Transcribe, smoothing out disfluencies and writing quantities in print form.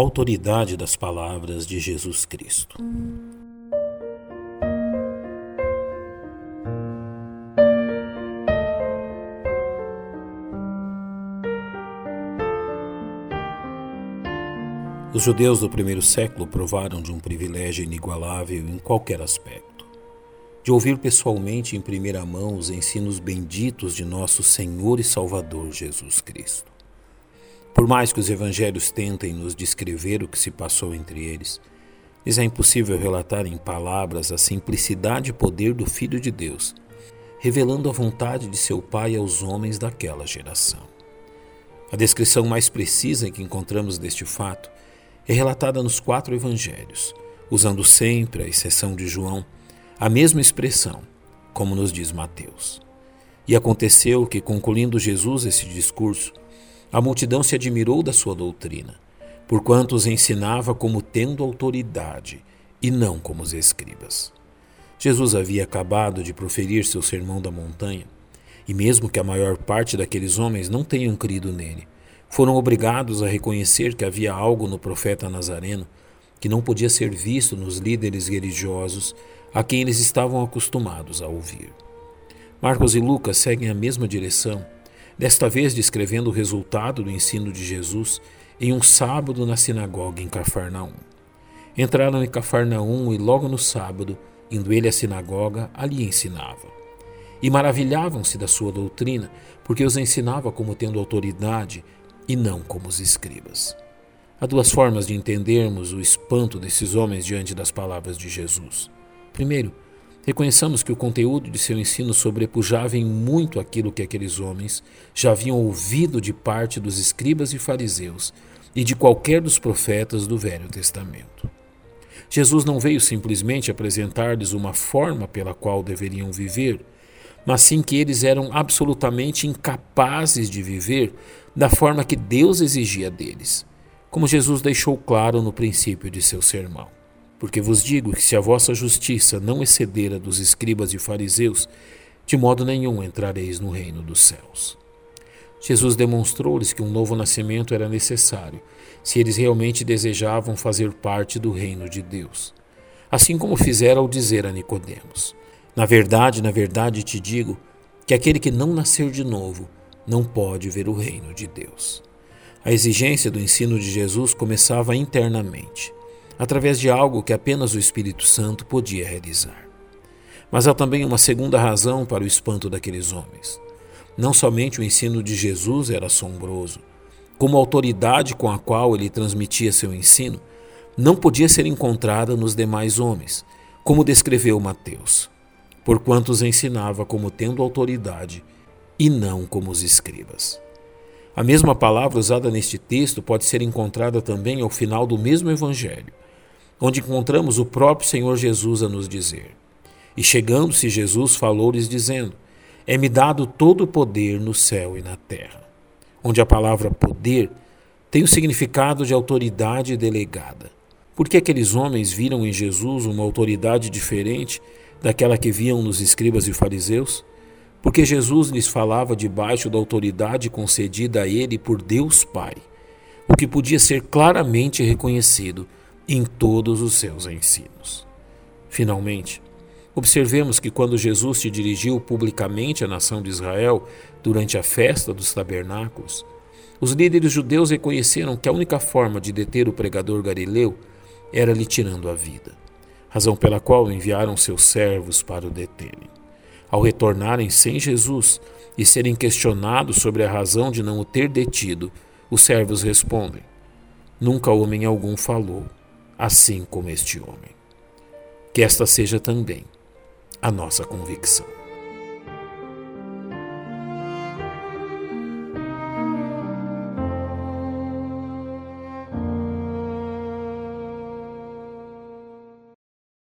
autoridade das palavras de Jesus Cristo. Os judeus do primeiro século provaram de um privilégio inigualável em qualquer aspecto, de ouvir pessoalmente em primeira mão os ensinos benditos de nosso Senhor e Salvador Jesus Cristo. Por mais que os evangelhos tentem nos descrever o que se passou entre eles, lhes é impossível relatar em palavras a simplicidade e poder do Filho de Deus, revelando a vontade de seu Pai aos homens daquela geração. A descrição mais precisa que encontramos deste fato é relatada nos 4 evangelhos, usando sempre, à exceção de João, a mesma expressão, como nos diz Mateus. E aconteceu que, concluindo Jesus esse discurso, a multidão se admirou da sua doutrina, porquanto os ensinava como tendo autoridade e não como os escribas. Jesus havia acabado de proferir seu sermão da montanha, e mesmo que a maior parte daqueles homens não tenham crido nele, foram obrigados a reconhecer que havia algo no profeta Nazareno que não podia ser visto nos líderes religiosos a quem eles estavam acostumados a ouvir. Marcos e Lucas seguem a mesma direção, desta vez descrevendo o resultado do ensino de Jesus em um sábado na sinagoga em Cafarnaum. Entraram em Cafarnaum e logo no sábado, indo ele à sinagoga, ali ensinava. E maravilhavam-se da sua doutrina, porque os ensinava como tendo autoridade e não como os escribas. Há 2 formas de entendermos o espanto desses homens diante das palavras de Jesus. Primeiro, reconheçamos que o conteúdo de seu ensino sobrepujava em muito aquilo que aqueles homens já haviam ouvido de parte dos escribas e fariseus e de qualquer dos profetas do Velho Testamento. Jesus não veio simplesmente apresentar-lhes uma forma pela qual deveriam viver, mas sim que eles eram absolutamente incapazes de viver da forma que Deus exigia deles, como Jesus deixou claro no princípio de seu sermão. Porque vos digo que se a vossa justiça não exceder a dos escribas e fariseus, de modo nenhum entrareis no reino dos céus. Jesus demonstrou-lhes que um novo nascimento era necessário, se eles realmente desejavam fazer parte do reino de Deus, assim como fizeram ao dizer a Nicodemos: na verdade te digo que aquele que não nascer de novo não pode ver o reino de Deus. A exigência do ensino de Jesus começava internamente, através de algo que apenas o Espírito Santo podia realizar. Mas há também uma segunda razão para o espanto daqueles homens. Não somente o ensino de Jesus era assombroso, como a autoridade com a qual ele transmitia seu ensino não podia ser encontrada nos demais homens, como descreveu Mateus, porquanto os ensinava como tendo autoridade e não como os escribas. A mesma palavra usada neste texto pode ser encontrada também ao final do mesmo evangelho, onde encontramos o próprio Senhor Jesus a nos dizer: E chegando-se Jesus falou-lhes dizendo: É-me dado todo o poder no céu e na terra. Onde a palavra poder tem o significado de autoridade delegada. Porque aqueles homens viram em Jesus uma autoridade diferente daquela que viam nos escribas e fariseus, porque Jesus lhes falava debaixo da autoridade concedida a ele por Deus Pai, o que podia ser claramente reconhecido em todos os seus ensinos. Finalmente, observemos que quando Jesus se dirigiu publicamente à nação de Israel durante a festa dos tabernáculos, os líderes judeus reconheceram que a única forma de deter o pregador galileu era lhe tirando a vida, razão pela qual enviaram seus servos para o deterem. Ao retornarem sem Jesus e serem questionados sobre a razão de não o ter detido, os servos respondem: Nunca homem algum falou assim como este homem. Que esta seja também a nossa convicção.